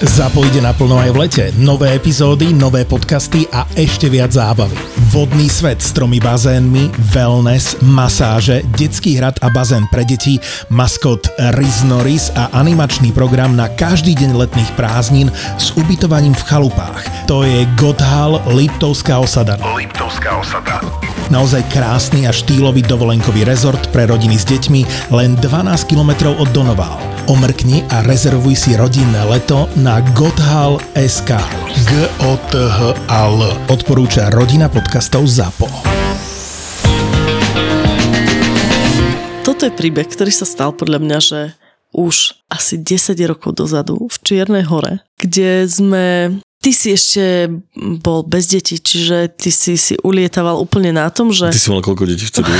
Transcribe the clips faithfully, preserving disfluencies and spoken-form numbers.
ZAPO ide naplno aj v lete. Nové epizódy, nové podcasty a ešte viac zábavy. Vodný svet s tromi bazénmi, wellness, masáže, detský hrad a bazén pre deti, maskot Riznoris a animačný program na každý deň letných prázdnin s ubytovaním v chalupách. To je Godhal Liptovská osada. Liptovská osada. Naozaj krásny a štýlový dovolenkový rezort pre rodiny s deťmi len dvanásť kilometrov od Donoval. Omrkni a rezervuj si rodinné leto na na gothal bodka es ká. G O T H A L odporúča rodina podcastov ZAPO. Toto je príbeh, ktorý sa stal podľa mňa, že už asi desať rokov dozadu v Čiernej Hore, kde sme... Ty si ešte bol bez detí, čiže ty si si ulietaval úplne na tom, že... Ty si mal koľko detí vtedy?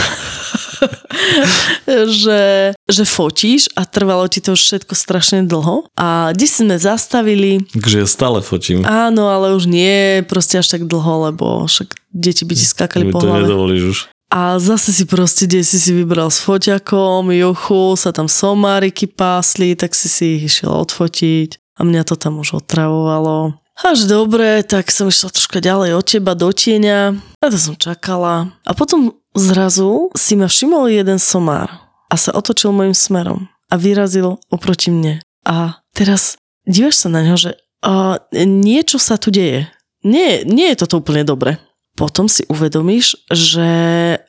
že, že fotíš a trvalo ti to všetko strašne dlho. A kde sme zastavili... Takže ja stále fotím. Áno, ale už nie proste až tak dlho, lebo však deti by ti skákali po hlave. To nedovolíš už. A zase si proste, kde si si vybral s foťakom, juchu, sa tam somáriky pásli, tak si si ich išiel odfotiť. A mňa to tam už otravovalo. Až dobre, tak som išla troška ďalej od teba do tieňa. A to som čakala. A potom zrazu si ma všimol jeden somár a sa otočil mojim smerom a vyrazil oproti mne. A teraz dívaš sa na ňo, že uh, niečo sa tu deje. Nie, nie je toto úplne dobre. Potom si uvedomíš, že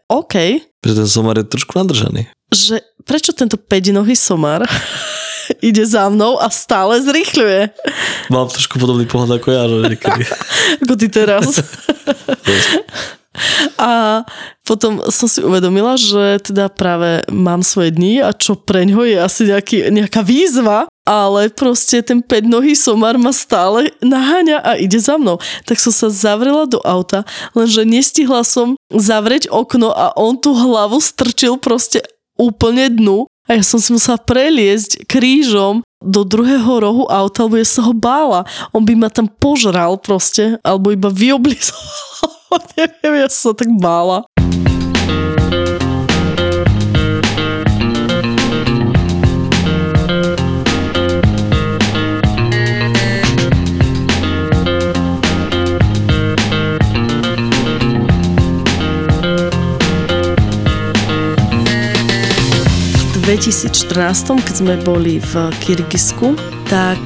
OK. Preto ten somár je trošku nadržaný. Že prečo tento päťnohý somár... ide za mnou a stále zrýchľuje. Mám trošku podobný pohľad ako ja, že niekedy. Ako ty teraz. A potom som si uvedomila, že teda práve mám svoje dni a čo preňho je asi nejaký, nejaká výzva, ale proste ten päťnohý somár ma stále naháňa a ide za mnou. Tak som sa zavrela do auta, lenže nestihla som zavrieť okno a on tú hlavu strčil proste úplne dnu. A ja som si musela preliezť krížom do druhého rohu auta, lebo ja sa ho bála. On by ma tam požral proste, alebo iba vyoblizoval. Neviem, ja som sa tak bála. V dvetisíc štrnásť, keď sme boli v Kirgizsku, tak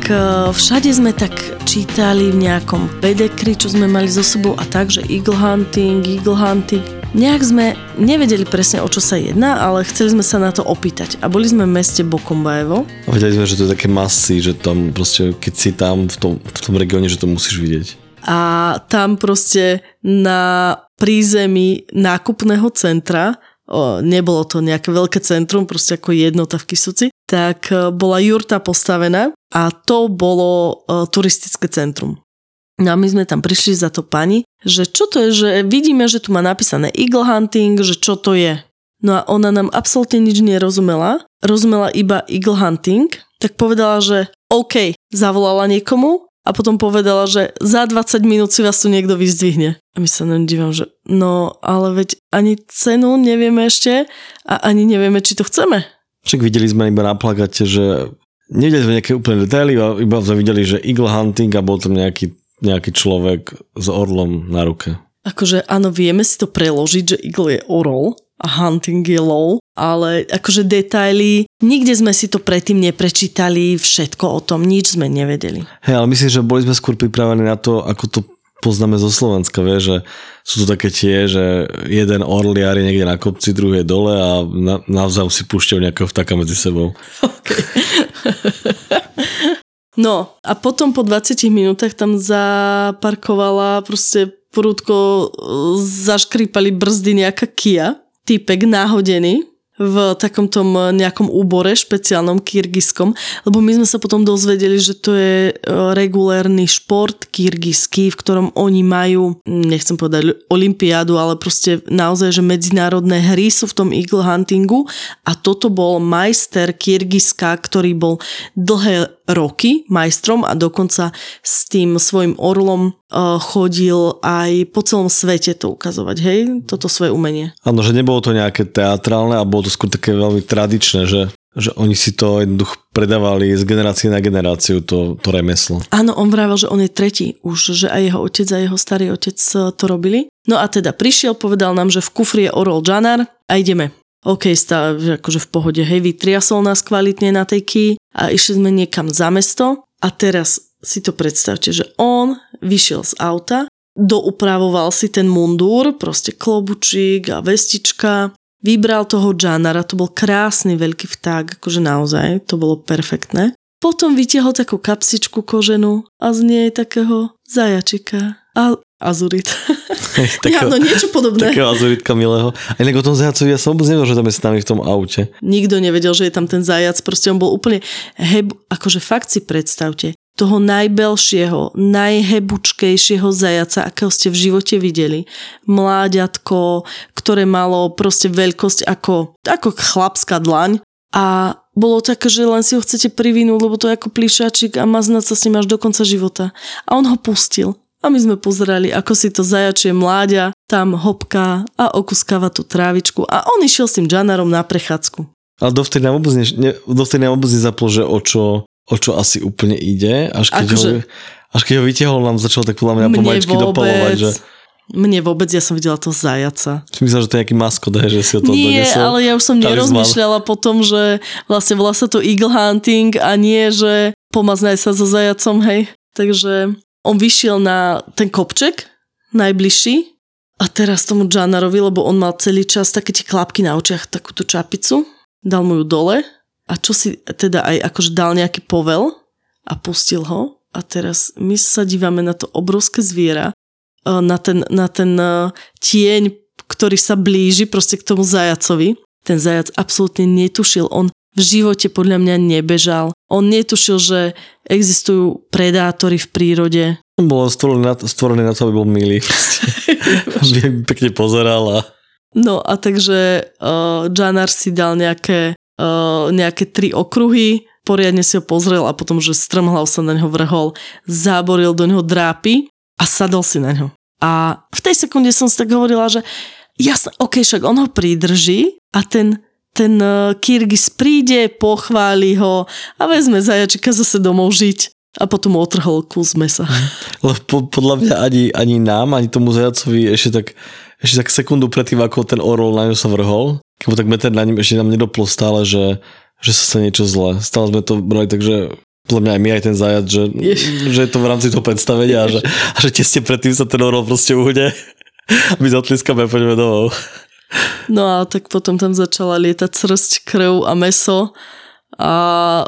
všade sme tak čítali v nejakom bedekri, čo sme mali so sebou a tak, že Eagle Hunting, Eagle Hunting. Nejak sme nevedeli presne, o čo sa jedná, ale chceli sme sa na to opýtať. A boli sme v meste Bokombajevo. A vedeli sme, že to je také masy, že tam proste, keď si tam v tom, v tom regióne, že to musíš vidieť. A tam proste na prízemí nákupného centra, O, nebolo to nejaké veľké centrum, proste ako jednota v Kisuci, tak bola jurta postavená a to bolo e, turistické centrum. No a my sme tam prišli za to pani, že čo to je, že vidíme, že tu má napísané Eagle Hunting, že čo to je. No a ona nám absolútne nič nerozumela, rozumela iba Eagle Hunting, tak povedala, že OK, zavolala niekomu a potom povedala, že za dvadsať minút si vás tu niekto vyzdvihne. A my sa nám dívam, že no, ale veď ani cenu nevieme ešte a ani nevieme, či to chceme. Však videli sme iba na plakate, že nevideli sme nejaké úplne detaily, iba sme videli, že Eagle Hunting a bol tam nejaký, nejaký človek s orlom na ruke. Akože áno, vieme si to preložiť, že Eagle je orol a Hunting je lov, ale akože detaily, nikde sme si to predtým neprečítali, všetko o tom, nič sme nevedeli. Hej, ale myslím, že boli sme skôr pripravení na to, ako to poznáme zo Slovenska, vie, že sú to také tie, že jeden orliar je niekde na kopci, druhý je dole a na, navzájom si púšťajú nejakého vtáka medzi sebou. Okay. No a potom po dvadsiatich minútach tam zaparkovala proste prudko zaškrípali brzdy nejaká Kia. Týpek náhodený v takomto nejakom úbore špeciálnom kirgizskom, lebo my sme sa potom dozvedeli, že to je regulárny šport kirgizský, v ktorom oni majú, nechcem povedať olympiádu, ale proste naozaj, že medzinárodné hry sú v tom Eagle Huntingu a toto bol majster Kirgizska, ktorý bol dlhé roky majstrom a dokonca s tým svojim orlom chodil aj po celom svete to ukazovať, hej? Toto svoje umenie. Áno, že nebolo to nejaké teatrálne a bolo to skôr také veľmi tradičné, že, že oni si to jednoducho predávali z generácie na generáciu to, to remeslo. Áno, on vravel, že on je tretí už, že aj jeho otec a jeho starý otec to robili. No a teda prišiel, povedal nám, že v kufri je orol Džanar a ideme. OK, stále, akože v pohode, hej, vytriasol nás kvalitne na tej ký a išli sme niekam za mesto a teraz si to predstavte, že on vyšiel z auta, doupravoval si ten mundúr, proste klobučík a vestička, vybral toho Džanara, to bol krásny veľký vták, akože naozaj, to bolo perfektné. Potom vytiahol takú kapsičku koženú a z nej takého zajačika a azurit. Takého, ja, no niečo podobné. Takého azuritka milého. A inak o tom zajacovi ja som vôbec nevedel, že tam je s nami v tom aute. Nikto nevedel, že je tam ten zajac, proste on bol úplne heb, akože fakt si predstavte, toho najbelšieho, najhebučkejšieho zajaca, akého ste v živote videli. Mláďatko, ktoré malo proste veľkosť ako, ako chlapská dlaň. A bolo také, že len si ho chcete privinúť, lebo to je ako plíšačik a maznať sa s ním až do konca života. A on ho pustil. A my sme pozerali, ako si to zajačie mláďa tam hopká a okuskáva tú trávičku. A on išiel s tým Džanarom na prechádzku. Ale dovtedy nám vôbec, ne, dovtedy nám vôbec nezaplo, že o čo, o čo asi úplne ide. Až keď, akože, ho, až keď ho vytiahol, nám začal tak podľa mňa pomaličky dopalovať, že... Mne vôbec, ja som videla toho zajaca. Či myslel, že to je nejaký maskot, že si ho to nie, donesol? Nie, ale ja už som nerozmýšľala po tom, že vlastne volá sa to Eagle Hunting a nie, že pomaznaj sa so zajacom, hej. Takže... On vyšiel na ten kopček, najbližší, a teraz tomu Džanarovi, lebo on mal celý čas také tie klapky na očiach, takúto čapicu, dal mu ju dole a čo si teda aj akože dal nejaký povel a pustil ho. A teraz my sa dívame na to obrovské zviera, na ten, na ten tieň, ktorý sa blíži proste k tomu zajacovi. Ten zajac absolútne netušil, on v živote podľa mňa nebežal. On netušil, že existujú predátory v prírode. On bol stvorený na to, stvorený na to, aby bol milý. Aby pekne pozerala. No a takže uh, Džanar si dal nejaké, uh, nejaké tri okruhy, poriadne si ho pozrel a potom, že strmhlav sa na neho vrhol, záboril do neho drápy a sadol si na neho. A v tej sekunde som si tak hovorila, že jasne, okej, okay, však on ho pridrží a ten ten Kirgiz príde, pochváli ho a vezme zajačika zase domov žiť. A potom otrhol kus mesa. Lebo po, podľa mňa ani, ani nám, ani tomu zajacovi ešte tak, ešte tak sekundu predtým, ako ten orol na ňu sa vrhol, kebo tak meter na ním ešte nám nedoplo stále, že, že sa sa niečo zle. Stále sme to brali, takže podľa mňa aj my, aj ten zajac, že, že je to v rámci toho predstavenia a že, a že tesne predtým sa ten orol proste uhne a my zatlískame a poďme domov. No a tak potom tam začala lietať srsť, krv a mäso a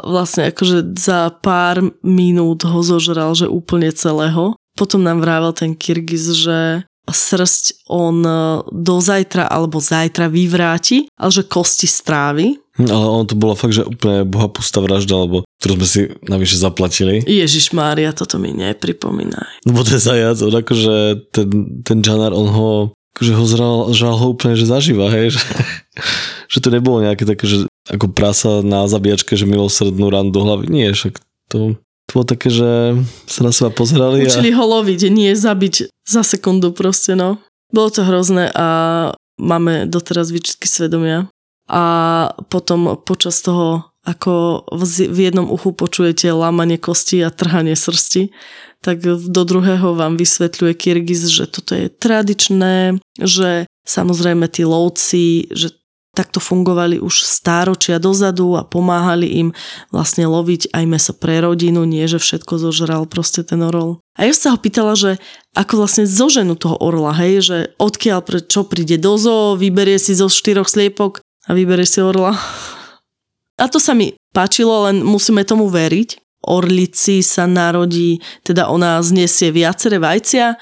vlastne akože za pár minút ho zožral, že úplne celého. Potom nám vrával ten Kirgiz, že srsť on do zajtra alebo zajtra vyvráti, ale že kosti strávi. Ale ono to bola fakt, že úplne bohapustá vražda, lebo ktorú sme si navyše zaplatili. Ježišmária, toto mi nepripomínaj. Lebo to je zajac, on akože ten, ten Džanar, on ho... že ho zral, žal ho úplne, že zažíva, hej, že, že to nebolo nejaké také, že ako prasa na zabíjačke, že milosrdnú ránu do hlavy, nie, však to, to bolo také, že sa na seba pozerali. Učili a... ho loviť, nie zabiť za sekundu proste, no. Bolo to hrozné a máme doteraz výčitky svedomia a potom počas toho, ako v jednom uchu počujete lámanie kosti a trhanie srsti, tak do druhého vám vysvetľuje Kirgiz, že toto je tradičné, že samozrejme tí lovci, že takto fungovali už stáročia dozadu a pomáhali im vlastne loviť aj mäso pre rodinu, nie že všetko zožral proste ten orol. A ja sa ho pýtala, že ako vlastne zoženú toho orla, hej, že odkiaľ, čo príde do zoo, vyberie si zo štyroch sliepok a vyberie si orla. A to sa mi páčilo, len musíme tomu veriť. Orlici sa narodí, teda ona zniesie viaceré vajcia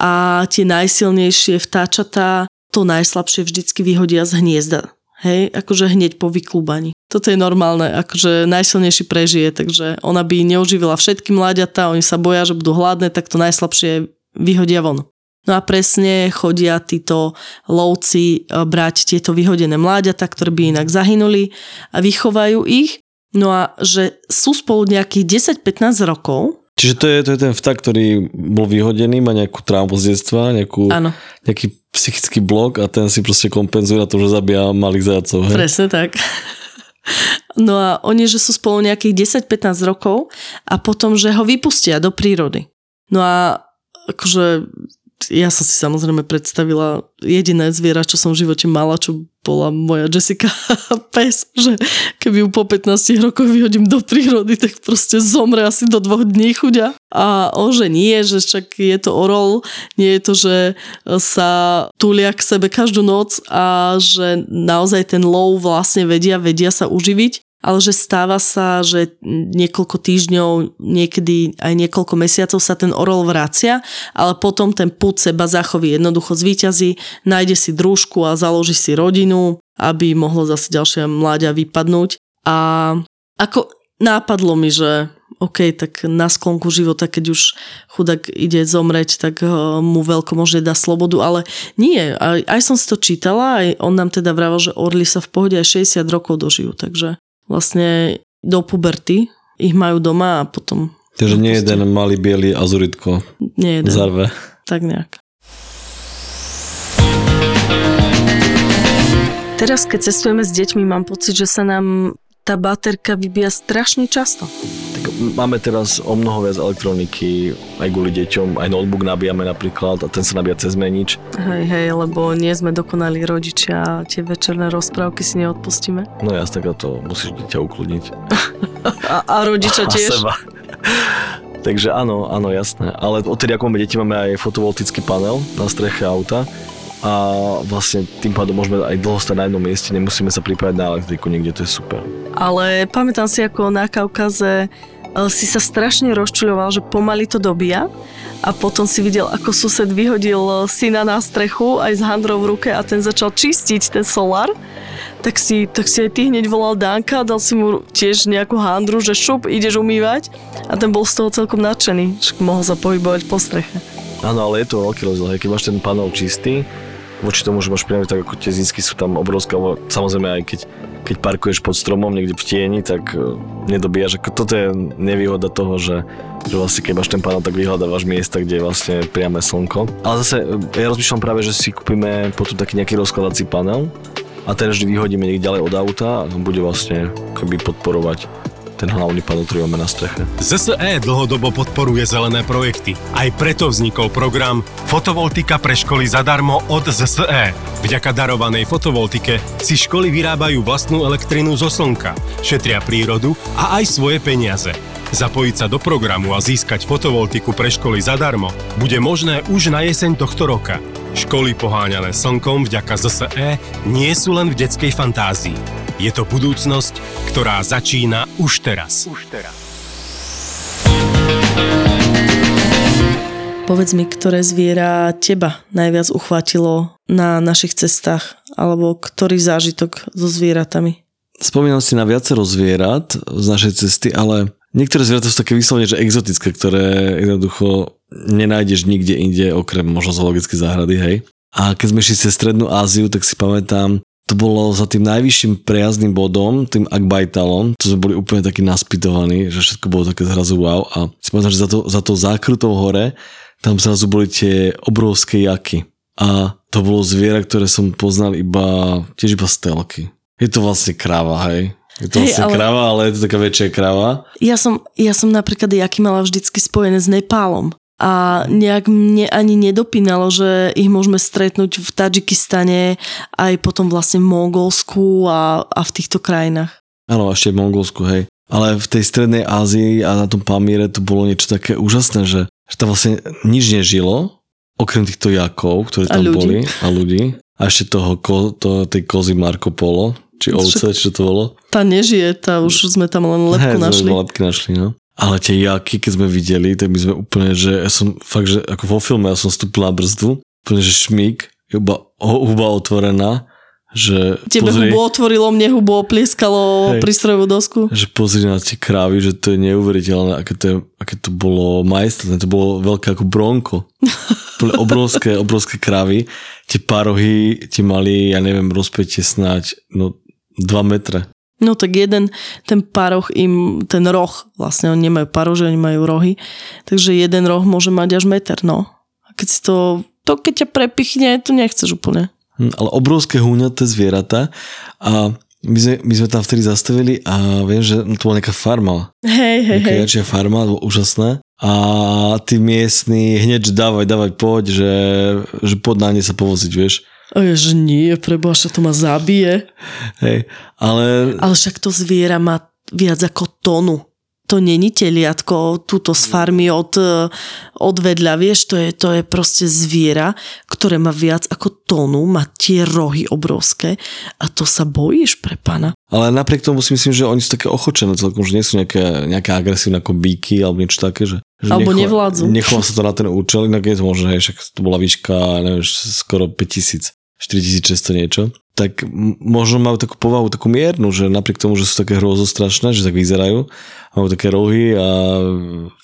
a tie najsilnejšie vtáčatá to najslabšie vždycky vyhodia z hniezda. Hej, akože hneď po vyklúbaní. Toto je normálne, akože najsilnejší prežije, takže ona by neuživila všetky mláďatá, oni sa boja, že budú hladné, tak to najslabšie vyhodia von. No a presne chodia títo lovci brať tieto vyhodené mláďatá, ktoré by inak zahynuli a vychovajú ich. No a že sú spolu nejakých desať pätnásť rokov. Čiže to je, to je ten vták, ktorý bol vyhodený, má nejakú traumu z detstva, nejakú, nejaký psychický blok a ten si proste kompenzuje na to, že zabíja malých zajacov. Hej? Presne tak. No a oni, že sú spolu nejakých desať pätnásť rokov a potom, že ho vypustia do prírody. No a akože ja som si samozrejme predstavila jediné zviera, čo som v živote mala, čo bola moja Jessica pes, že keby ju po pätnástich rokoch vyhodím do prírody, tak proste zomre asi do dvoch dní chuďa. A on, že nie, že však je to orol, nie je to, že sa túlia k sebe každú noc a že naozaj ten lov vlastne vedia, vedia sa uživiť. Ale že stáva sa, že niekoľko týždňov, niekedy aj niekoľko mesiacov sa ten orol vracia, ale potom ten pud seba zachoví, jednoducho zvíťazí, nájde si družku a založí si rodinu, aby mohlo zase ďalšia mláďa vypadnúť. A ako nápadlo mi, že OK, tak na sklonku života, keď už chudák ide zomreť, tak mu veľkomožne dá slobodu, ale nie. Aj, aj som si to čítala, aj on nám teda vravel, že orly sa v pohode aj šesťdesiat rokov dožijú, takže vlastne do puberty ich majú doma a potom... Takže nie jeden malý bielý azuritko zarve. Tak nejak. Teraz, keď cestujeme s deťmi, mám pocit, že sa nám tá baterka vybíja strašne často. Tak máme teraz o mnoho viac elektroniky, aj kvôli deťom, aj notebook nabíjame napríklad a ten sa nabíja cez menič. Hej, hej, lebo nie sme dokonali rodičia a tie večerné rozprávky si neodpustíme. No jasne, tak to musíš deťa ukludniť. a, a rodiča tiež. A seba. Takže áno, áno, jasné. Ale odtedy, ako máme deti, máme aj fotovoltický panel na streche auta. A vlastne tým pádom môžeme aj dlho stať na jednom mieste, nemusíme sa pripájať na elektriku niekde, to je super. Ale pamätám si, ako na Kaukaze si sa strašne rozčuľoval, že pomaly to dobíja a potom si videl, ako sused vyhodil syna na strechu aj s handrou v ruke a ten začal čistiť ten solár, tak si, tak si aj ty hneď volal Danka, dal si mu tiež nejakú handru, že šup, ideš umývať a ten bol z toho celkom nadšený, že mohol sa pohybovať po streche. Áno, ale je to veľký rozdiel, keď máš ten panel čistý, voči tomu, že máš priamo tak ako tie zisky sú tam obrovské, samozrejme aj keď, keď parkuješ pod stromom niekde v tieni, tak nedobíjaš. Toto je nevýhoda toho, že, že vlastne keď máš ten panel, tak vyhľadávaš miesta, kde je vlastne priame slnko. Ale zase ja rozmýšľam práve, že si kúpime potom taký nejaký rozkladací panel a ten vždy vyhodíme niekde ďalej od auta a bude vlastne akoby podporovať ten hlavný panel, ktorý máme na streche. zet es é dlhodobo podporuje zelené projekty. Aj preto vznikol program Fotovoltika pre školy zadarmo od zet es é. Vďaka darovanej fotovoltike si školy vyrábajú vlastnú elektrinu zo slnka, šetria prírodu a aj svoje peniaze. Zapojiť sa do programu a získať fotovoltiku pre školy zadarmo bude možné už na jeseň tohto roka. Školy poháňané slnkom vďaka zet es é nie sú len v detskej fantázii. Je to budúcnosť, ktorá začína už teraz. Už teraz. Povedz mi, ktoré zviera teba najviac uchvátilo na našich cestách, alebo ktorý zážitok so zvieratami? Spomínam si na viacero zvierat z našej cesty, ale niektoré zvieratá sú také vyslovene, že exotické, ktoré jednoducho nenájdeš nikde inde, okrem možno zoologické záhrady, hej. A keď sme šli cez Strednú Áziu, tak si pamätám, to bolo za tým najvyšším prejazdným bodom, tým Akbajtalom, to sme boli úplne takí naspytovaní, že všetko bolo také zrazu wow a si pamätám, že za to, za to zákrutou hore tam zrazu boli tie obrovské jaky a to bolo zviera, ktoré som poznal iba, tiež iba z telky. Je to vlastne kráva, hej? Je to vlastne hey, ale... kráva, ale je to taká väčšia kráva. Ja som, ja som napríklad jaky mala vždycky spojené s Nepálom. A nejak mne ani nedopínalo, že ich môžeme stretnúť v Tadžikistane, aj potom vlastne v Mongolsku a, a v týchto krajinách. Áno, ešte v Mongolsku, hej. Ale v tej Strednej Ázii a na tom Pamíre to bolo niečo také úžasné, že, že tam vlastne nič nežilo, okrem týchto jakov, ktoré tam a boli a ľudí. A ešte toho, to, tej kozy Marco Polo, či ovce, čo to bolo. Tá nežije, tá už sme tam len lepku hej, našli. Hej, lepky našli, no. Ale tie jaky, keď sme videli, tak my sme úplne, že ja som fakt, že ako vo filme ja som vstúpil na brzdu, úplne, že šmík, huba, huba otvorená, že tebe pozri, hubu otvorilo, mne hubu oplieskalo prístrojovú dosku. Že pozri na tie krávy, že to je neuveriteľné, aké to, je, aké to bolo majestátne, to bolo veľké ako bronko. Úplne obrovské, obrovské krávy. Tie parohy, tie mali, ja neviem, rozpätie snáď, no dva metre. No tak jeden, ten paroch im, ten roh, vlastne oni nemajú parože, oni majú rohy, takže jeden roh môže mať až meter, no. A keď si to, to keď ťa prepichne, to nechceš úplne. Ale obrovské húňaté zvieratá a my sme, my sme tam vtedy zastavili a viem, že to bola nejaká farma. Hej, hej, hej. Nejaká farma, to bolo úžasné. A tí miestni hneď dávaj, dávaj, poď, že, že poď na ne sa povoziť, vieš. Ježe nie, preboha, to ma zabije. Hej, ale... Ale však to zviera má viac ako tonu. To není teliatko, túto z farmy od, od vedľa, vieš, to je, to je proste zviera, ktoré má viac ako tonu, má tie rohy obrovské a to sa bojíš pre pána. Ale napriek tomu si myslím, že oni sú také ochočené celkom, že nie sú nejaké, nejaká agresívne ako bíky alebo niečo také, že... že alebo nechlo, nevládzu. Nechlo sa to na ten účel, inak je to možno, hej, však to bola výška, neviem, skoro päťtisíc. štyritisícšesťsto niečo, tak možno majú takú povahu, takú miernu, že napriek tomu, že sú také hrozostrašné, že tak vyzerajú, majú také rohy a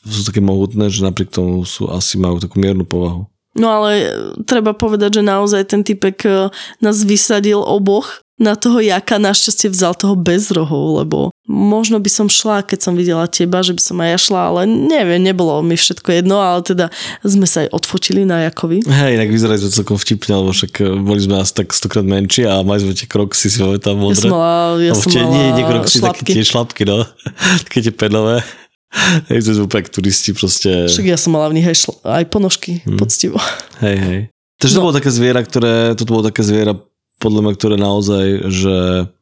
sú také mohutné, že napriek tomu sú, asi majú takú miernu povahu. No ale treba povedať, že naozaj ten typek nás vysadil oboch na toho jaka, našťastie vzal toho bez rohov, lebo možno by som šla, keď som videla teba, že by som aj ja šla, ale neviem, nebolo mi všetko jedno, ale teda sme sa aj odfotili na jakovi. Hej, inak vyzerali sme celkom vtipne, lebo však boli sme asi tak stokrát menší a mali sme tie kroksy, si máme tam modré. Ja som mala, ja som mala nie, nie kroksy, šlapky. Také tie šlapky, no. Také tie penové. Hej, to sú úplne turisti proste. Však ja som mala v nich aj, šla, aj ponožky, hmm. poctivo. Hej, hej. Takže no. To bolo také zviera, ktoré, toto bolo také zviera, podľa mňa, ktoré naozaj, že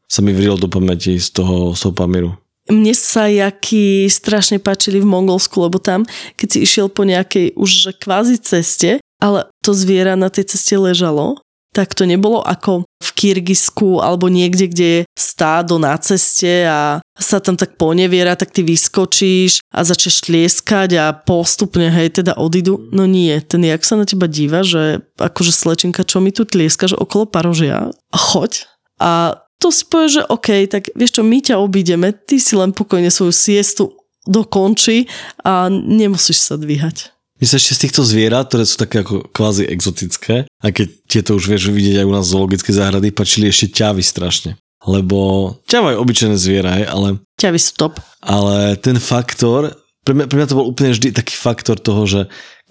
sa mi vrilo do pamäti z toho, z toho Pamíru. Mne sa jaky strašne páčili v Mongolsku, lebo tam, keď si išiel po nejakej už kvázi ceste, ale to zviera na tej ceste ležalo, tak to nebolo ako v Kirgizsku alebo niekde, kde je stádo na ceste a sa tam tak poneviera, tak ty vyskočíš a začneš tlieskať a postupne, hej, teda odídu. No nie, ten jak sa na teba díva, že akože slečinka, čo mi tu tlieskaš okolo parožia? Choď. A to si povieš, že OK, tak vieš čo, my ťa obídeme, ty si len pokojne svoju siestu dokončí a nemusíš sa dvíhať. My sa ešte z týchto zvierat, ktoré sú také ako kvázi exotické, a keď tieto už vieš vidieť aj u nás v zoologické záhrady, páčili ešte ťavy strašne. Lebo ťava je obyčajné zviera, hej, ale... Ťavy sú top. Ale ten faktor, pre mňa, pre mňa to bol úplne vždy taký faktor toho, že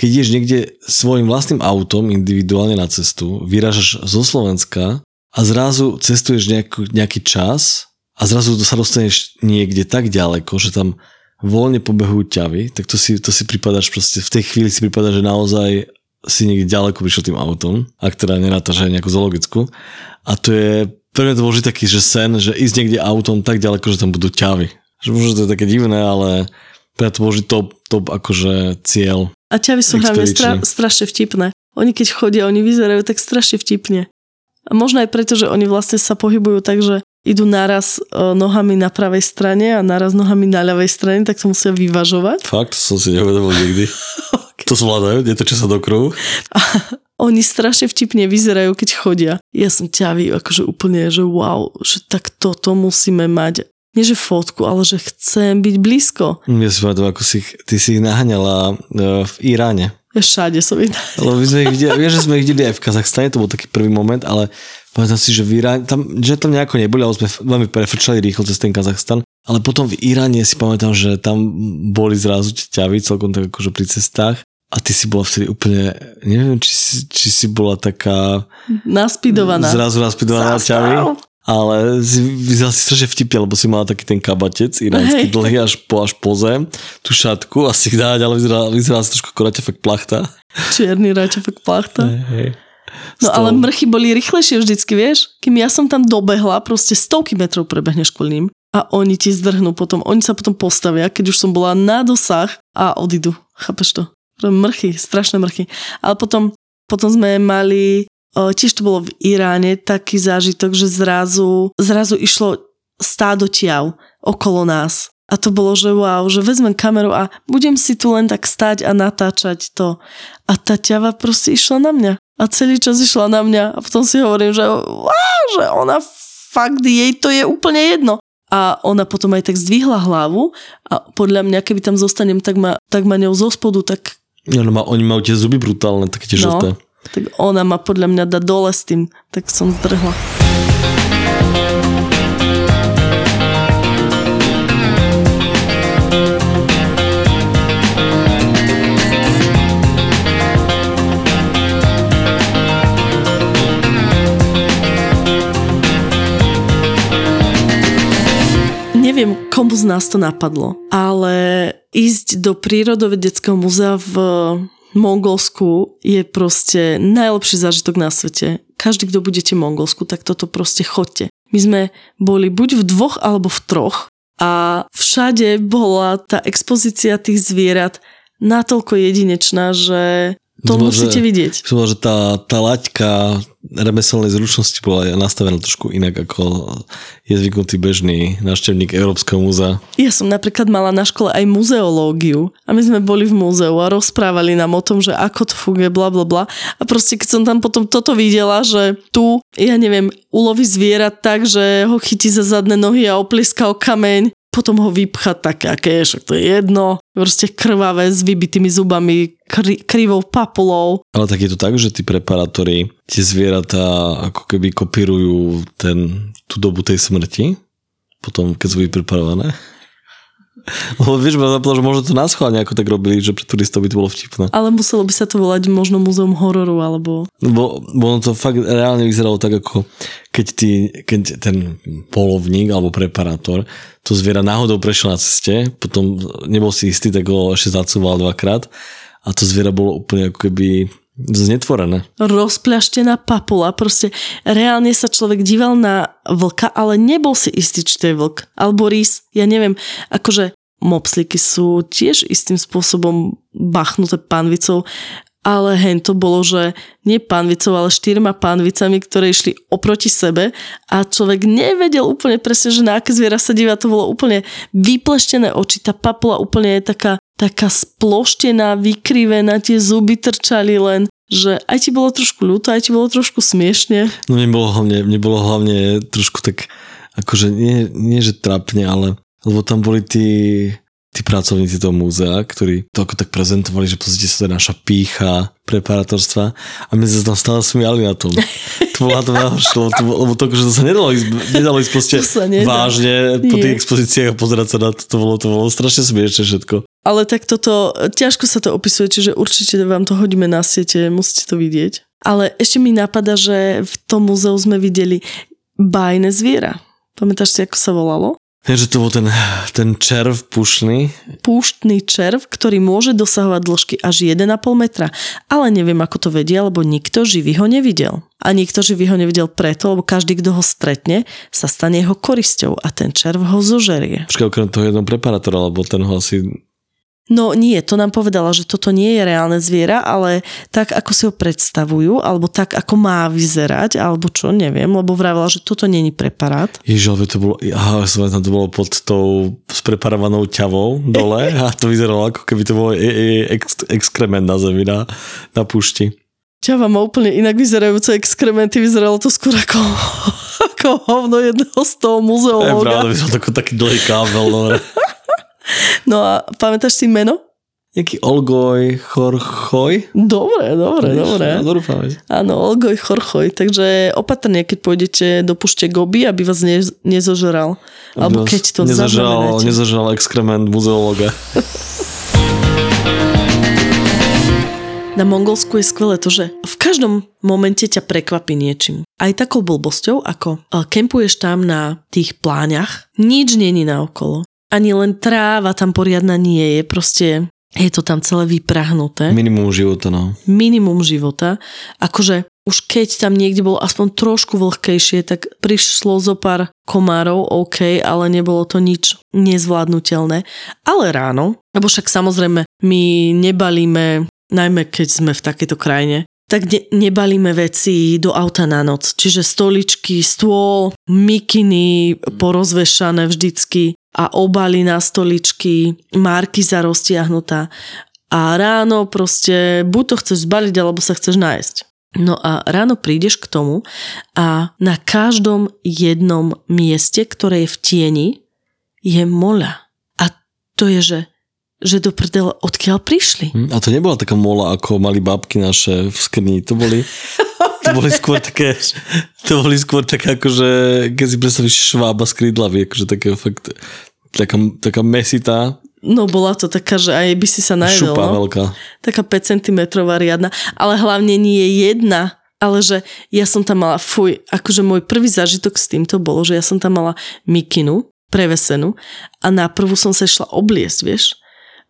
keď ideš niekde svojim vlastným autom individuálne na cestu, vyrážaš zo Slovenska a zrazu cestuješ nejakú, nejaký čas a zrazu sa dostaneš niekde tak ďaleko, že tam... voľne pobehujú ťavy, tak to si, to si pripadaš proste, v tej chvíli si pripadaš, že naozaj si niekde ďaleko prišiel tým autom, ak teda nenatáža aj nejakú zoologickú. A to je, pre mňa to bol vždy taký, že sen, že ísť niekde autom tak ďaleko, že tam budú ťavy. Že možno to je také divné, ale pre mňa to bol vždy top, top akože cieľ. A ťavy sú hlavne stra, strašne vtipné. Oni keď chodia, oni vyzerajú tak strašne vtipne. A možno aj preto, že oni vlastne sa pohybujú tak, že idú naraz nohami na pravej strane a naraz nohami na ľavej strane, tak to musia vyvažovať. Fakt, to som si neuvedomil nikdy. Okay. To zvládajú, netočia sa do kruhu. A oni strašne vtipne vyzerajú, keď chodia. Ja som ťavý, akože úplne, že wow, že tak toto musíme mať. Nie, že fotku, ale že chcem byť blízko. Ja si pamätám, ako si, ty si ich naháňala v Iráne. Ja všade som ich naháňala. Lebo my sme ich videli, vieš, že sme ich videli aj v Kazachstane, to bol taký prvý moment, ale pamätám si, že v Iráne, tam, že tam nejako neboli, ale sme veľmi prefrčali rýchlo cez ten Kazachstan, ale potom v Iráne si pamätám, že tam boli zrazu ťavy celkom tak akože pri cestách. A ty si bola vtedy úplne, neviem, či si, či si bola taká... Naspidovaná. Zrazu naspidovaná ťavy. Ale vyzerala si strašne vtipne, lebo si mala taký ten kabatec iránsky, dlhý až po, až po zem, tú šatku a si ich dáť, ale vyzerala, vyzerala si trošku ako raťafek plachta. Čierny raťafek plachta. Hej, hej. No ale mrchy boli rýchlejšie vždycky, vieš? Kým ja som tam dobehla, proste stovky metrov prebehneš kvôli ním a oni ti zdrhnú potom, oni sa potom postavia, keď už som bola na dosah a odídu. Chápeš to? Mrchy, strašné mrchy. Ale potom, potom sme mali... Tiež to bolo v Iráne taký zážitok, že zrazu, zrazu išlo stádo tiav okolo nás. A to bolo, že wow, že vezmem kameru a budem si tu len tak stať a natáčať to. A tá ťava proste išla na mňa. A celý čas išla na mňa. A potom si hovorím, že, wow, že ona fakt, jej to je úplne jedno. A ona potom aj tak zdvihla hlavu a podľa mňa, keby tam zostanem, tak ma, tak ma ňou zo spodu, tak... Ja, no, oni majú tie zuby brutálne, také tie žlté. Tak ona ma podľa mňa dá dole s tým, tak som zdrhla. komu z nás to napadlo. Ale ísť do prírodovedeckého múzea v Mongolsku je proste najlepší zážitok na svete. Každý, kto budete v Mongolsku, tak toto proste chodte. My sme boli buď v dvoch alebo v troch a všade bola tá expozícia tých zvierat natoľko jedinečná, že to Zmá, musíte že, vidieť. Myslím, že tá, tá laťka remeselnej zručnosti bola nastavená trošku inak, ako je zvyknutý bežný návštevník Európskeho múzea. Ja som napríklad mala na škole aj muzeológiu a my sme boli v múzeu a rozprávali nám o tom, že ako to funguje, bla bla bla. A proste keď som tam potom toto videla, že tu, ja neviem, uloví zviera tak, že ho chytí za zadné nohy a oplieska o kameň, potom ho vypchať také, aké je, však to je jedno. Proste krvavé, s vybitými zubami, kri, krivou papulou. Ale tak je to tak, že tí preparátori, tie zvieratá ako keby kopírujú ten, tú dobu tej smrti, potom keď sú vypreparované. Lebo vieš, ma napadlo, že možno to na schvál nejako tak robili, že pre turistov by to bolo vtipné. Ale muselo by sa to volať možno múzeum hororu, alebo... Bo, bo ono to fakt reálne vyzeralo tak, ako keď, ty, keď ten polovník alebo preparátor to zviera náhodou prešiel na ceste, potom nebol si istý, tak ho ešte zacúval dvakrát a to zviera bolo úplne ako keby znetvorené. Rozpľaštená papula. Proste reálne sa človek díval na vlka, ale nebol si istý, či to je vlk. Alebo rys. Ja neviem. Akože mopslíky sú tiež istým spôsobom bachnuté panvicou, ale hen to bolo, že nie panvicou, ale štyrma panvicami, ktoré išli oproti sebe a človek nevedel úplne presne, že na aké zviera sa díva. To bolo úplne vypleštené oči. Tá papula úplne je taká taká sploštená, vykrivená, tie zuby trčali len, že aj ti bolo trošku ľúto, aj ti bolo trošku smiešne. No mne bolo hlavne, mne bolo hlavne trošku tak, akože nie, nie že trápne, ale lebo tam boli tí, tí pracovníci toho múzea, ktorí to ako tak prezentovali, že pozrite sa, to je naša pýcha preparátorstva a my sa tam stále smiali na tom. To bola to najhoršie, lebo to, že to sa nedalo ísť, nedalo ísť proste vážne po tých expozíciách a pozerať sa na to, to bolo, to bolo strašne smiešne všetko. Ale tak toto, ťažko sa to opisuje, čiže určite vám to hodíme na siete, musíte to vidieť. Ale ešte mi napadá, že v tom múzeu sme videli bájne zviera. Pamätáš si, ako sa volalo? Takže to bol ten, ten červ pušný. Púštny červ, ktorý môže dosahovať dĺžky až jeden a pol metra. Ale neviem, ako to vedia, lebo nikto živý ho nevidel. A nikto živý ho nevidel preto, lebo každý, kto ho stretne, sa stane jeho korisťou a ten červ ho zožerie. Počkaj, okrem toho jedného preparátora, lebo ten ho asi... No nie, to nám povedala, že toto nie je reálne zviera, ale tak, ako si ho predstavujú, alebo tak, ako má vyzerať, alebo čo, neviem, lebo vravila, že toto nie je preparát. Ježiš, ale to bolo, aha, to bolo pod tou spreparovanou ťavou dole a to vyzeralo, ako keby to bolo exkrement na zemi, na, na púšti. Ťava má úplne inak vyzerajúce exkrementy, vyzeralo to skôr ako... ako hovno jedného z toho muzeológa. Je pravda, by som to taký dlhý kábel, dobre. No a pamätáš si meno? Jaký Olgoj-Chorchoj? Dobre, dobre, dobre. Áno, Olgoj-Chorchoj. Takže opatrne, keď pôjdete do púšte Gobi, aby vás ne, nezožral. Alebo keď to zaznamenáte. Nezožral exkrement muzeológa. Na Mongolsku je skvelé to, že v každom momente ťa prekvapí niečím. Aj takou blbosťou, ako kempuješ tam na tých pláňach, nič není naokolo. Ani len tráva tam poriadna nie je. Proste je to tam celé vyprahnuté. Minimum života, no. Minimum života. Akože už keď tam niekde bolo aspoň trošku vlhkejšie, tak prišlo zo pár komárov, OK, ale nebolo to nič nezvládnutelné. Ale ráno, lebo však samozrejme my nebalíme, najmä keď sme v takejto krajine, tak ne- nebalíme veci do auta na noc. Čiže stoličky, stôl, mikiny porozvešané vždycky. A obaly na stoličky, markíza roztiahnutá. A ráno proste buď to chceš zbaliť, alebo sa chceš nájsť. No a ráno prídeš k tomu a na každom jednom mieste, ktoré je v tieni, je mola. A to je, že, že do prdela odkiaľ prišli. A to nebola taká mola, ako mali bábky naše v skrni. To boli... To boli skôr také, to boli skôr také akože, keď si predstavíš švába s krídlami, akože také fakt, taká, taká mesitá. No bola to taká, že aj by si sa najedol. Šupa no? Veľká. Taká päť centimetrov riadna, ale hlavne nie jedna, ale že ja som tam mala, fuj, akože môj prvý zážitok s týmto bolo, že ja som tam mala mikinu, prevesenú a naprvu som sa išla obliesť, vieš.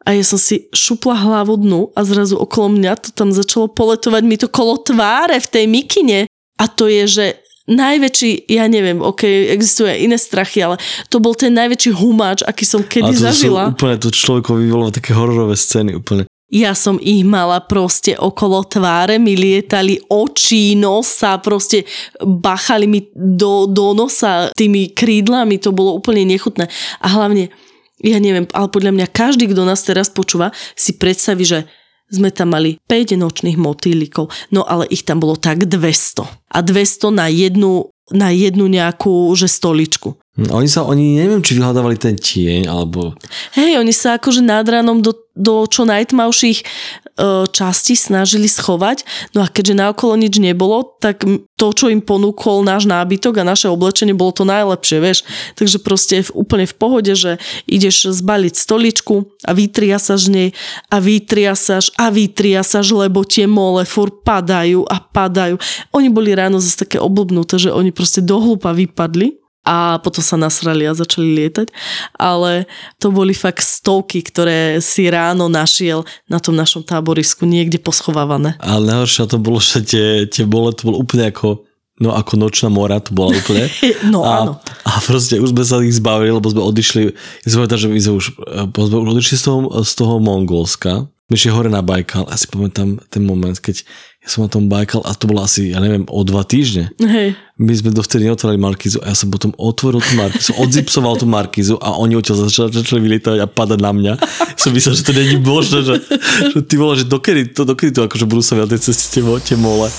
A ja som si šupla hlavu dnu a zrazu okolo mňa to tam začalo poletovať mi to kolo tváre v tej mikine. A to je, že najväčší, ja neviem, okej, okay, existujú aj iné strachy, ale to bol ten najväčší humáč, aký som kedy a to zažila. A úplne to človeko vyvolalo také hororové scény úplne. Ja som ich mala proste okolo tváre, mi lietali oči, nosa, proste bachali mi do, do nosa tými krídlami, to bolo úplne nechutné. A hlavne, ja neviem, ale podľa mňa každý, kto nás teraz počúva, si predstaví, že sme tam mali päť nočných motýlikov, no ale ich tam bolo tak dvesto. A dvesto na jednu, na jednu nejakú, že stoličku. Oni sa, oni neviem, či vyhľadávali ten tieň, alebo... Hej, oni sa akože nad ránom do, do čo najtmavších e, častí snažili schovať, no a keďže naokolo nič nebolo, tak to, čo im ponúkol náš nábytok a naše oblečenie, bolo to najlepšie, vieš. Takže proste v, úplne v pohode, že ideš zbaliť stoličku a vytriasaš nej a vytriasaš a vytriasaš, lebo tie mole fur padajú a padajú. Oni boli ráno zase také oblbnuté, že oni proste dohlupa vypadli. A potom sa nasrali a začali lietať. Ale to boli fakt stovky, ktoré si ráno našiel na tom našom táborisku niekde poschovávané. Ale najhoršie to bolo, že tie, tie bolo, to bolo úplne ako, no ako nočná mora, to bola úplne. No a, áno. A proste už sme sa ich zbavili, lebo sme odišli, ja som povedal, že my sme už, sme už odišli z toho, z toho Mongolska. My šli hore na Bajkal, ja si pamätám ten moment, keď ja som na tom Bajkal a to bolo asi, ja neviem, o dva týždne. Hej. My sme dovtedy neotvárali markízu a ja som potom otvoril tú markízu, odzipsoval tú markízu a oni odtiaľ začali, začali vylietať a padať na mňa. Som myslel, že to není možné, že, že ty vole, že dokedy to, dokedy to akože budú sa na tej ceste tie, tie mole.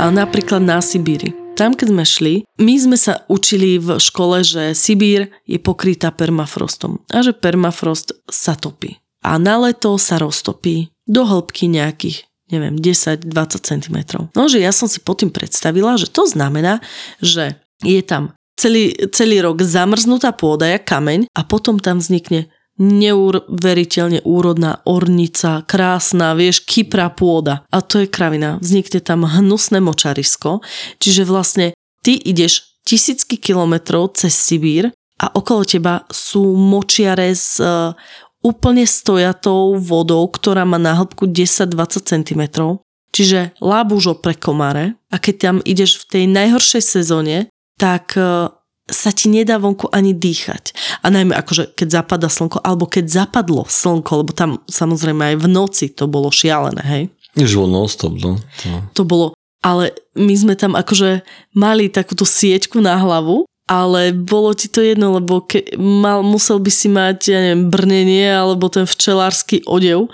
A napríklad na Sibíri. Tam, keď sme šli, my sme sa učili v škole, že Sibír je pokrytá permafrostom a že permafrost sa topí. A na leto sa roztopí do hĺbky nejakých, neviem, desať až dvadsať centimetrov. Nože ja som si potom predstavila, že to znamená, že je tam celý, celý rok zamrznutá pôda, jak kameň a potom tam vznikne neuveriteľne úrodná ornica, krásna, vieš, kyprá pôda. A to je kravina. Vznikne tam hnusné močarisko, čiže vlastne ty ideš tisícky kilometrov cez Sibír a okolo teba sú močiare s uh, úplne stojatou vodou, ktorá má na hĺbku desať až dvadsať centimetrov. Čiže lábúžo pre komáre a keď tam ideš v tej najhoršej sezóne, tak... Uh, sa ti nedá vonku ani dýchať. A najmä akože keď zapadá slnko, alebo keď zapadlo slnko, lebo tam samozrejme aj v noci to bolo šialené, hej? Žilo non-stop, no. To bolo, ale my sme tam akože mali takúto sieťku na hlavu, ale bolo ti to jedno, lebo ke, mal, musel by si mať, ja neviem, brnenie, alebo ten včelársky odev,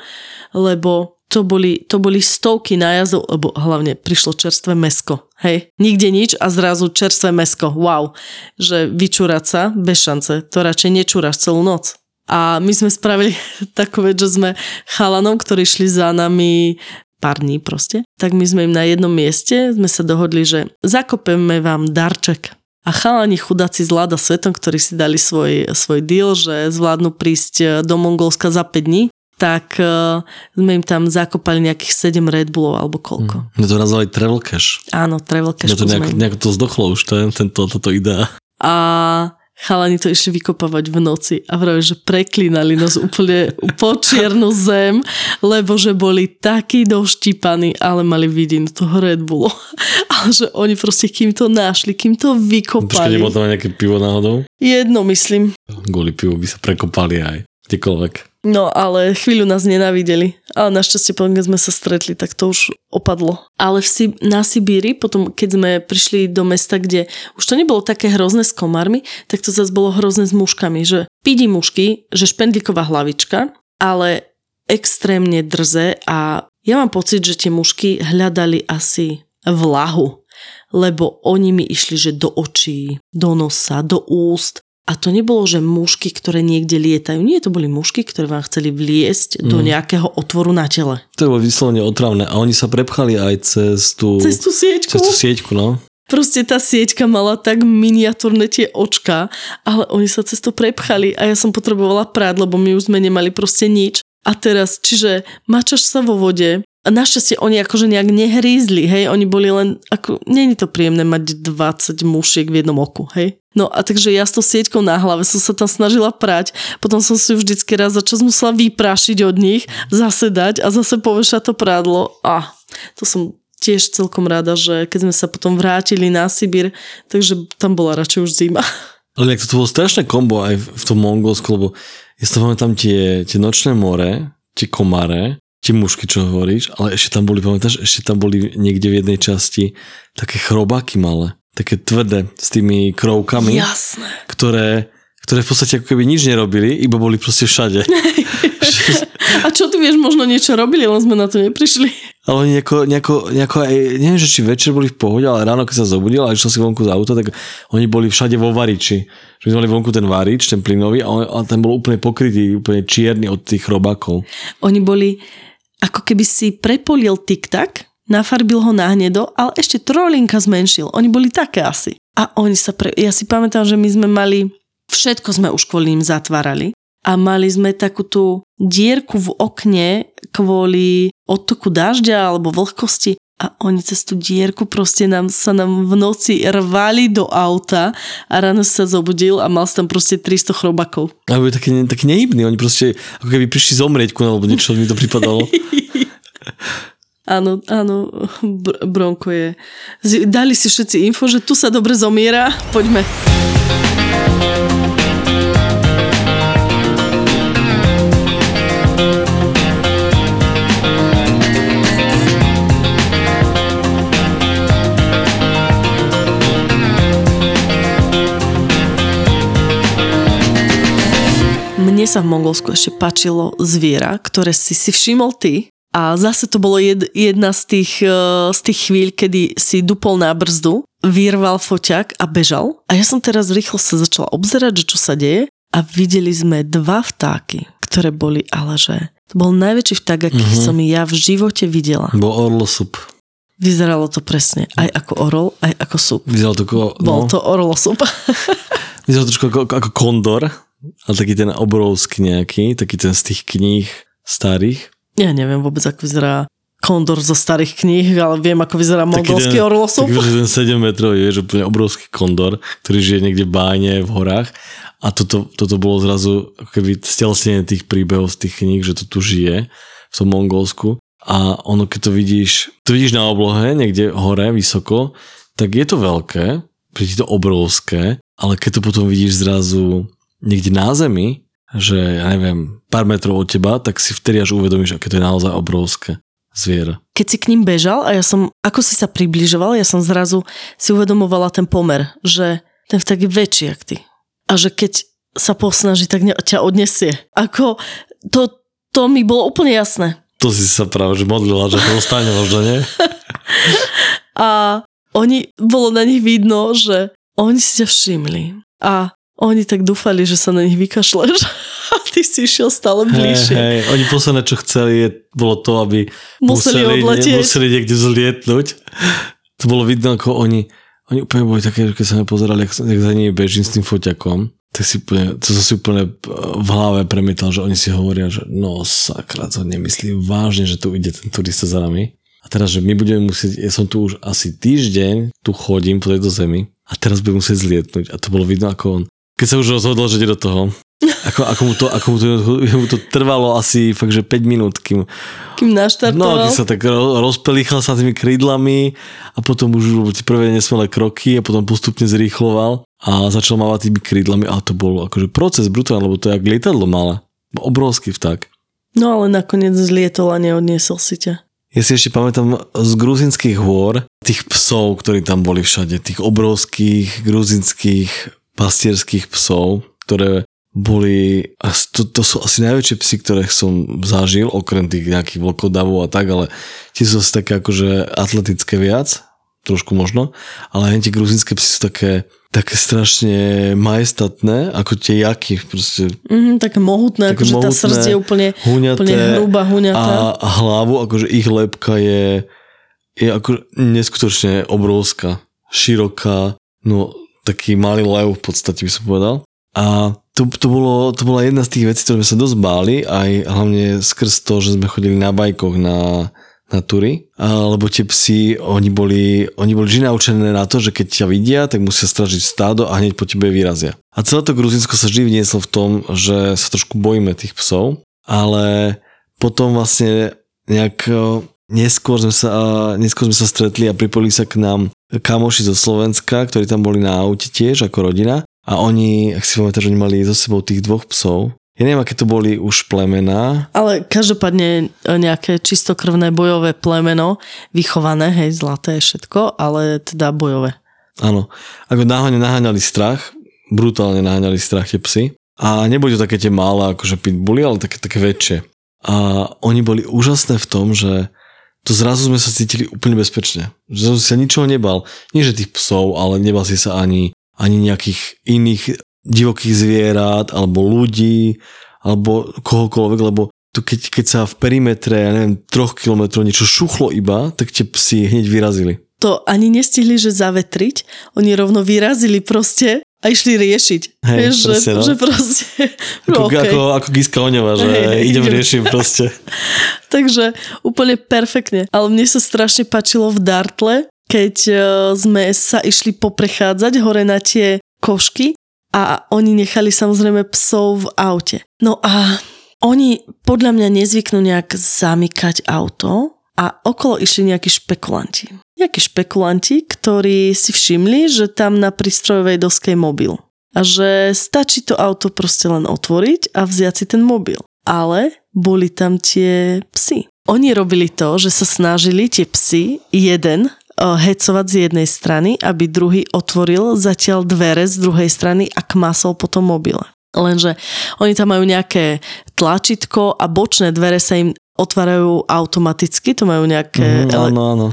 lebo To boli, to boli stovky nájazdov, lebo hlavne prišlo čerstvé mäsko. Hej, nikde nič a zrazu čerstvé mäsko. Wow, že vyčúrať sa bez šance, to radšej nečúraš celú noc. A my sme spravili takú vec, že sme chalanom, ktorí šli za nami pár dní proste, tak my sme im na jednom mieste, sme sa dohodli, že zakopeme vám darček. A chalani chudáci z Lada svetom, ktorí si dali svoj, svoj deal, že zvládnu prísť do Mongolska za päť dní, tak uh, sme im tam zakopali nejakých sedem Red Bullov alebo koľko. My to nazvali travel cash. Áno, travel cash. No to nejak, nejak to zdochlo už, to je tento, toto idea. A chalani to išli vykopávať v noci a práve, že preklínali nás úplne po čiernu zem, lebo že boli takí doštípaní, ale mali vidinu toho Red Bullu. Ale že oni proste kým to našli, kým to vykopali. Počkej, nebolo tam nejaké pivo náhodou? Jedno, myslím. Kvôli pivu by sa prekopali aj kdekoľvek. No, ale chvíľu nás nenávideli. Ale našťastie, potom, keď sme sa stretli, tak to už opadlo. Ale v Sib- na Sibíri, potom, keď sme prišli do mesta, kde už to nebolo také hrozné s komármi, tak to zase bolo hrozné s muškami. Že pidi mušky, že špendlíková hlavička, ale extrémne drze a ja mám pocit, že tie mušky hľadali asi vlahu. Lebo oni mi išli, že do očí, do nosa, do úst. A to nebolo, že mušky, ktoré niekde lietajú. Nie, to boli mušky, ktoré vám chceli vliesť mm. do nejakého otvoru na tele. To bolo vyslovene otravné. A oni sa prepchali aj cez tú... Cez tú sieťku. Cez tú sieťku, no. Proste tá sieťka mala tak miniatúrne tie očka, ale oni sa cez to prepchali a ja som potrebovala prádlo, lebo my už sme nemali proste nič. A teraz, čiže mačaš sa vo vode, A našťastie oni akože nejak nehrízli, hej, oni boli len, ako, nie je to príjemné mať dvadsať mušiek v jednom oku, hej. No a takže ja s tou sieťkou na hlave som sa tam snažila prať, potom som si ju vždycky raz za čas musela vyprášiť od nich, zase dať a zase povešať to prádlo. A to som tiež celkom rada, že keď sme sa potom vrátili na Sibír, takže tam bola radšej už zima. Ale nejak to bolo strašné kombo aj v tom Mongolsku, lebo ja sa pamätám tie, tie nočné more, tie komáre, tie mušky, čo hovoríš, ale ešte tam boli, pamätáš, ešte tam boli niekde v jednej časti také chrobáky malé, také tvrdé, s tými krovkami, ktoré, ktoré v podstate ako keby nič nerobili, iba boli proste všade. A čo ty vieš, možno niečo robili, len sme na to neprišli. Ale oni nejako, nejako, nejako aj, neviem, že či večer boli v pohode, ale ráno, keď sa zobudil a išiel si vonku z auta, tak oni boli všade vo variči. Že sme mali vonku ten varič, ten plynový, a, on, a ten bol úplne pokrytý, úplne čierny od tých chrobákov. Oni boli, ako keby si prepolil tiktak, nafarbil ho na hnedo, ale ešte trolinka zmenšil. Oni boli také asi. A oni sa pre... Ja si pamätám, že my sme mali... Všetko sme už kvôli ním zatvárali. A mali sme takú tú dierku v okne kvôli odtoku dažďa alebo vlhkosti. A oni cez tú dierku proste nám, sa nám v noci rvali do auta a ráno sa zobudil a mal si tam proste tristo chrobakov. A boli taký, taký nehybný. Oni proste ako keby prišli zomrieť ku nám, alebo niečo mi to pripadalo. Áno, áno, br- Bronko je. Dali si všetci info, že tu sa dobre zomiera. Poďme. Mne sa v Mongolsku ešte páčilo zviera, ktoré si si všimol ty. A zase to bolo jed, jedna z tých, z tých chvíľ, kedy si dupol na brzdu, vyrval foťák a bežal. A ja som teraz rýchlo sa začala obzerať, že čo sa deje. A videli sme dva vtáky, ktoré boli, ale že... To bol najväčší vták, aký mm-hmm. som ja v živote videla. Bol orlosup. Vyzeralo to presne. Aj ako orol, aj ako sup. Vyzeralo to ko... No. Bol to orlosup. Vyzeralo trošku ako, ako kondor, ale taký ten obrovský nejaký, taký ten z tých kníh starých. Ja neviem vôbec, ako vyzerá kondor zo starých kníh, ale viem, ako vyzerá mongolský orlosup. Takže ten sedem metrový, vieš, úplne obrovský kondor, ktorý žije niekde v báne, v horách. A toto, toto bolo zrazu ako keby stelesnenie tých príbehov z tých kníh, že to tu žije v tom Mongolsku. A ono, keď to vidíš, to vidíš na oblohe, niekde hore, vysoko, tak je to veľké, príde to obrovské, ale keď to potom vidíš zrazu niekde na zemi, že, ja neviem, pár metrov od teba, tak si vtedy až uvedomíš, aké to je naozaj obrovské zviera. Keď si k ním bežal a ja som, ako si sa približoval, ja som zrazu si uvedomovala ten pomer, že ten vták je väčší jak ty. A že keď sa posnaží, tak ne- ťa odnesie. Ako, to, to mi bolo úplne jasné. To si sa práve, že modlila, že to ostane možno, nie? A oni, bolo na nich vidno, že oni si ťa všimli. A oni tak dúfali, že sa na nich vykašleš a ty si išiel stále bližšie. Hej, hej. Oni posledné, čo chceli, bolo to, aby museli, museli, ne, museli niekde zlietnúť. To bolo vidno, ako oni, oni úplne boli také, že keď sa nepozerali, jak, jak za nimi bežím s tým foťakom, tak si úplne, to som si úplne v hlave premietal, že oni si hovoria, že no sakra, to nemyslí vážne, že tu ide ten turista za nami. A teraz, že my budeme musieť, ja som tu už asi týždeň, tu chodím po tejto zemi a teraz budem musieť zlietnúť. A to bolo vidno, ako on keď sa už rozhodol, že ide do toho. Ako, ako, mu, to, ako mu, to, mu to trvalo asi fakt, že päť minút, kým... Kým naštartoval. No, keď sa tak rozpelíchal sa tými krídlami a potom už tie prvé nesmelé kroky a potom postupne zrýchloval a začal mávať tými krídlami a to bol akože proces brutálny, lebo to je jak lietadlo malé. Obrovský vták. No ale nakoniec zlietol a neodniesol si ťa. Ja si ešte pamätám z gruzinských hôr tých psov, ktorí tam boli všade, tých obrovských gruzinských pastierských psov, ktoré boli, to, to sú asi najväčšie psy, ktoré som zažil, okrem tých nejakých vlkodavov a tak, ale tie sú asi také akože atletické viac, trošku možno, ale aj tie gruzinské psy sú také, také strašne majestatné, ako tie jaky, proste. Mm, také mohutné, také akože mohutné, tá srdce je úplne, huňaté, úplne hrubá, huňatá. A hlavu, akože ich lebka je, je ako neskutočne obrovská, široká, no taký malý lev v podstate by som povedal. A to, to, bolo, to bola jedna z tých vecí, ktoré sme sa dosť báli, aj hlavne skrz to, že sme chodili na bajkoch na, na túry, lebo tie psi, oni boli, oni boli vždy naučené na to, že keď ťa vidia, tak musia stražiť stádo a hneď po tebe vyrazia. A celé to Gruzínsko sa vždy vnieslo v tom, že sa trošku bojíme tých psov, ale potom vlastne nejak neskôr sme sa, neskôr sme sa stretli a pripojili sa k nám kamoši zo Slovenska, ktorí tam boli na aute tiež ako rodina a oni, ak si pamätáš, oni mali so sebou tých dvoch psov. Ja neviem, aké to boli už plemená. Ale každopádne nejaké čistokrvné bojové plemeno, vychované, hej, zlaté všetko, ale teda bojové. Áno. Ako náhodne naháňali strach, brutálne naháňali strach tie psy. A neboli to také tie malé, akože pitbully, ale také, také väčšie. A oni boli úžasné v tom, že to zrazu sme sa cítili úplne bezpečne. Že sa ničoho nebal. Nie, že tých psov, ale nebal si sa ani, ani nejakých iných divokých zvierat, alebo ľudí, alebo kohokoľvek, lebo to keď, keď sa v perimetre, ja neviem, troch kilometrov niečo šuchlo iba, tak tie psi hneď vyrazili. To ani nestihli, že zavetriť, oni rovno vyrazili proste a išli riešiť. Hej, vieš, proste, že, no. že proste... Ako, no, okay. ako, ako Giska Oňová, že hey, idem riešim proste. Takže úplne perfektne. Ale mne sa strašne páčilo v Dartle, keď sme sa išli poprechádzať hore na tie košky, a oni nechali samozrejme psov v aute. No a oni podľa mňa nezvyknú nejak zamykať auto a okolo išli nejakí špekulanti. Nejakí špekulanti, ktorí si všimli, že tam na prístrojovej doske je mobil. A že stačí to auto proste len otvoriť a vziať si ten mobil. Ale boli tam tie psi. Oni robili to, že sa snažili tie psi jeden... hecovať z jednej strany, aby druhý otvoril zatiaľ dvere z druhej strany a kmasol potom mobile. Lenže oni tam majú nejaké tlačidlo a bočné dvere sa im otvárajú automaticky, to majú nejaké mm, áno, áno.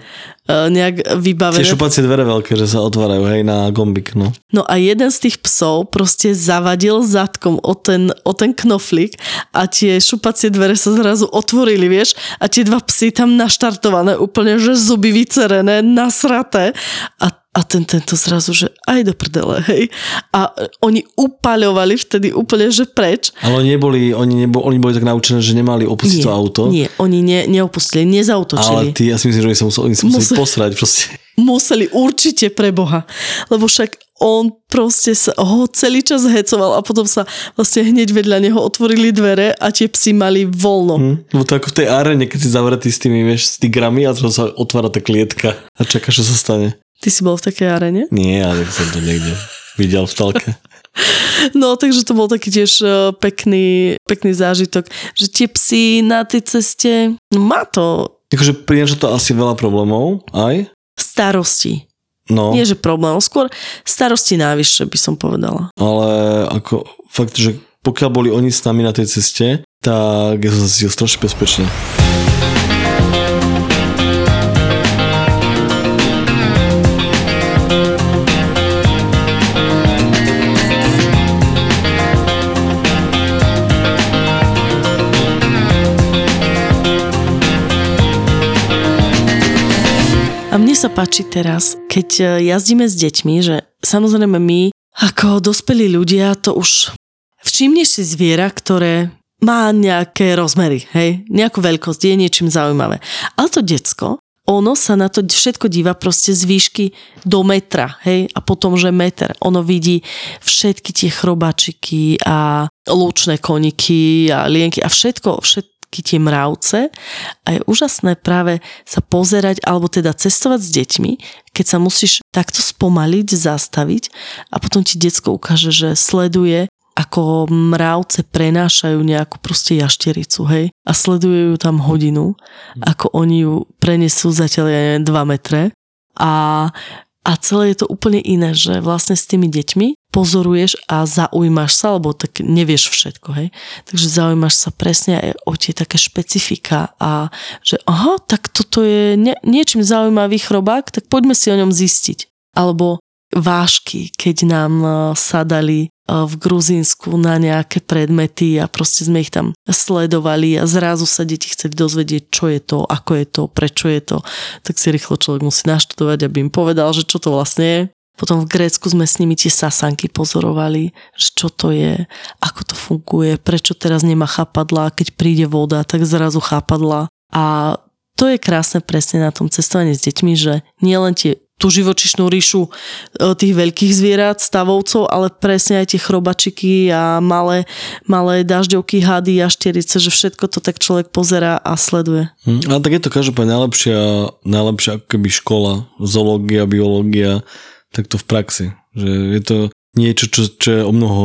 nejak vybavené. Tie šupacie dvere veľké, že sa otvárajú, hej, na gombik, no. No a jeden z tých psov proste zavadil zadkom o ten, o ten knoflík a tie šupacie dvere sa zrazu otvorili, vieš, a tie dva psy tam naštartované, úplne, že zuby vycerené, nasraté a A ten, tento zrazu, že aj do prdele, hej. A oni upaľovali vtedy úplne, že preč. Ale neboli, oni, neboli, oni boli tak naučené, že nemali opustiť nie, to auto. Nie, oni ne, neopustili, nezautočili. Ale ty, ja si myslím, že oni sa museli, oni sa museli, museli posrať proste. Museli určite pre Boha. Lebo však on proste sa ho celý čas hecoval a potom sa vlastne hneď vedľa neho otvorili dvere a tie psi mali voľno. Hm, lebo to ako v tej arene, keď si zavretý s tými, vieš, s tigrami a zrazu sa otvára tá klietka a čaká, čo sa stane. Ty si bol v takej arene? Nie, ale som to niekde videl v telke. No, takže to bol taký tiež pekný, pekný zážitok. Že tie psi na tej ceste, no má to... Takže prináša to asi veľa problémov aj? Starosti. No. Nie, že problém, skôr starosti návyššie by som povedala. Ale ako fakt, že pokiaľ boli oni s nami na tej ceste, tak ja som sa cítil strašne bezpečne. A mne sa páči teraz, keď jazdíme s deťmi, že samozrejme my, ako dospelí ľudia, to už všimneš si zviera, ktoré má nejaké rozmery, hej, nejakú veľkosť, je niečím zaujímavé. Ale to decko, ono sa na to všetko díva proste z výšky do metra, hej, a potom, že meter. Ono vidí všetky tie chrobačiky a lúčne koniky a lienky a všetko, všetko. tie mravce a je úžasné práve sa pozerať alebo teda cestovať s deťmi, keď sa musíš takto spomaliť, zastaviť a potom ti decko ukáže, že sleduje, ako mravce prenášajú nejakú proste jaštericu, hej, a sleduje ju tam hodinu, ako oni ju prenesú zatiaľ, ja neviem, dva metre a, a celé je to úplne iné, že vlastne s tými deťmi pozoruješ a zaujímaš sa, lebo tak nevieš všetko, hej. Takže zaujímaš sa presne aj o tie také špecifika a že aha, tak toto je nie, niečím zaujímavý chrobák, tak poďme si o ňom zistiť. Alebo vážky, keď nám sadali v Gruzínsku na nejaké predmety a proste sme ich tam sledovali a zrazu sa deti chceli dozvedieť, čo je to, ako je to, prečo je to, tak si rýchlo človek musí naštudovať, aby im povedal, že čo to vlastne je. Potom v Grécku sme s nimi tie sasanky pozorovali, že čo to je, ako to funguje, prečo teraz nemá chápadlá, keď príde voda, tak zrazu chápadlá. A to to je krásne presne na tom cestovaní s deťmi, že nielen tie tú živočišnú ríšu tých veľkých zvierat, stavovcov, ale presne aj tie chrobačiky a malé, malé dažďovky, hady, jaštierice, že všetko to tak človek pozerá a sleduje. Hmm, ale tak je to každopádne najlepšia, najlepšia akoby škola, zoológia, biológia, tak to v praxi. Že je to niečo, čo, čo je o mnoho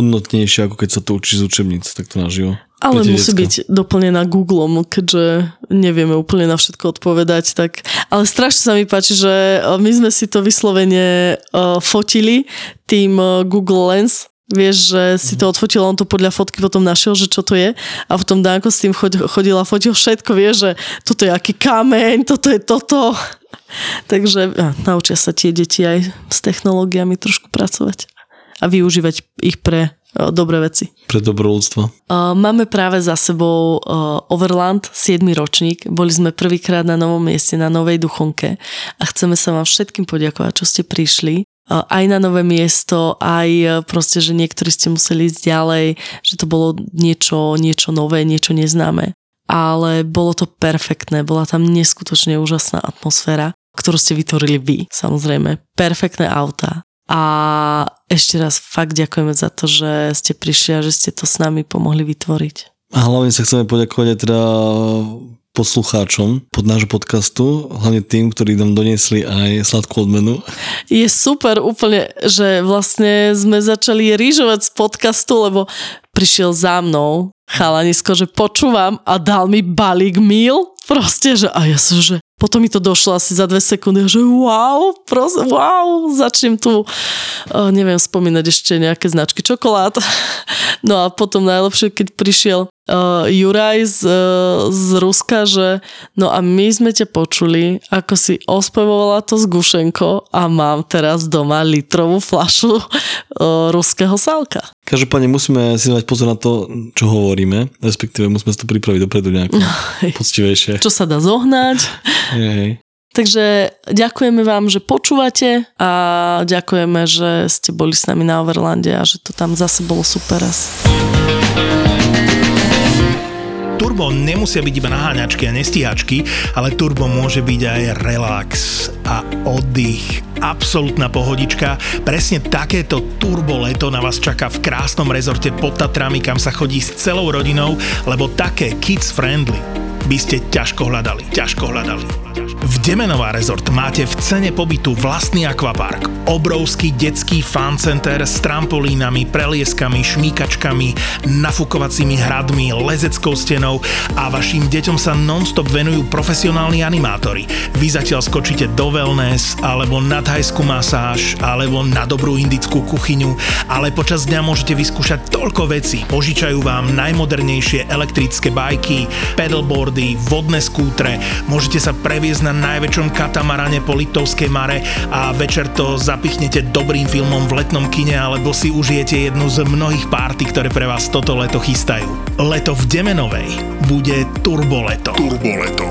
hodnotnejšie, ako keď sa to učí z učebnic, tak to naživo. Ale musí decka byť doplnená Googlom, keďže nevieme úplne na všetko odpovedať. Tak. Ale strašne sa mi páči, že my sme si to vyslovene fotili tým Google Lens. Vieš, že si to odfotil, on to podľa fotky potom našiel, že čo to je. A potom Danko s tým chodila, fotil všetko, vieš, že toto je aký kameň, toto je toto. Takže ja, naučia sa tie deti aj s technológiami trošku pracovať a využívať ich pre dobré veci. Pre dobro ľudstvo. Máme práve za sebou Overland, siedmy ročník. Boli sme prvýkrát na novom mieste, na novej duchonke a chceme sa vám všetkým poďakovať, čo ste prišli. Aj na nové miesto, aj proste, že niektorí ste museli ísť ďalej, že to bolo niečo, niečo nové, niečo neznáme. Ale bolo to perfektné, bola tam neskutočne úžasná atmosféra, ktorú ste vytvorili vy, samozrejme. Perfektné autá. A ešte raz fakt ďakujeme za to, že ste prišli a že ste to s nami pomohli vytvoriť. A hlavne sa chceme poďakovať aj teda poslucháčom pod nášho podcastu, hlavne tým, ktorí nám doniesli aj sladkú odmenu. Je super úplne, že vlastne sme začali rýžovať z podcastu, lebo prišiel za mnou chalanisko, že počúvam a dal mi balík míl. Proste, že a ja som, že potom mi to došlo asi za dve sekundy, že wow, proste, wow, začnem tu, neviem, spomínať ešte nejaké značky čokolád. No a potom najlepšie, keď prišiel Uh, Juraj z, uh, z Ruska, že no a my sme ťa počuli, ako si ospevovala to z Gušenko a mám teraz doma litrovú fľašu uh, ruského sálka. Každopádne musíme si dať pozor na to, čo hovoríme, respektíve musíme si to pripraviť dopredu nejako no, poctivejšie. Čo sa dá zohnať. Hej, hej. Takže ďakujeme vám, že počúvate a ďakujeme, že ste boli s nami na Overlande a že to tam zase bolo super raz. Turbo nemusia byť iba naháňačky a nestíhačky, ale turbo môže byť aj relax a oddych. Absolútna pohodička. Presne takéto turbo leto na vás čaká v krásnom rezorte pod Tatrami, kam sa chodí s celou rodinou, lebo také kids friendly by ste ťažko hľadali, ťažko hľadali. V Demänová Rezort máte v cene pobytu vlastný akvapark, obrovský detský fan center s trampolínami, prelieskami, šmíkačkami, nafukovacími hradmi, lezeckou stenou a vašim deťom sa non-stop venujú profesionálni animátori. Vy zatiaľ skočíte do wellness, alebo na thajskú masáž, alebo na dobrú indickú kuchyňu, ale počas dňa môžete vyskúšať toľko vecí. Požičajú vám najmodernejšie elektrické bajky, pedalboard, vodné skútre, môžete sa previesť na najväčšom katamarane po Liptovskej Mare a večer to zapichnete dobrým filmom v letnom kine alebo si užijete jednu z mnohých párty, ktoré pre vás toto leto chystajú. Leto v Demänovej bude turboleto. Turboleto.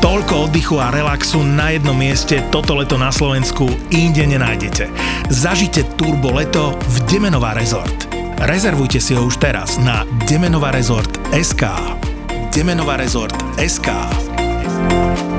Toľko oddychu a relaxu na jednom mieste toto leto na Slovensku inde nenájdete. Zažite turboleto v Demänová Rezort. Rezervujte si ho už teraz na demänová rezort bodka es ká. Demänová Rezort bodka es ká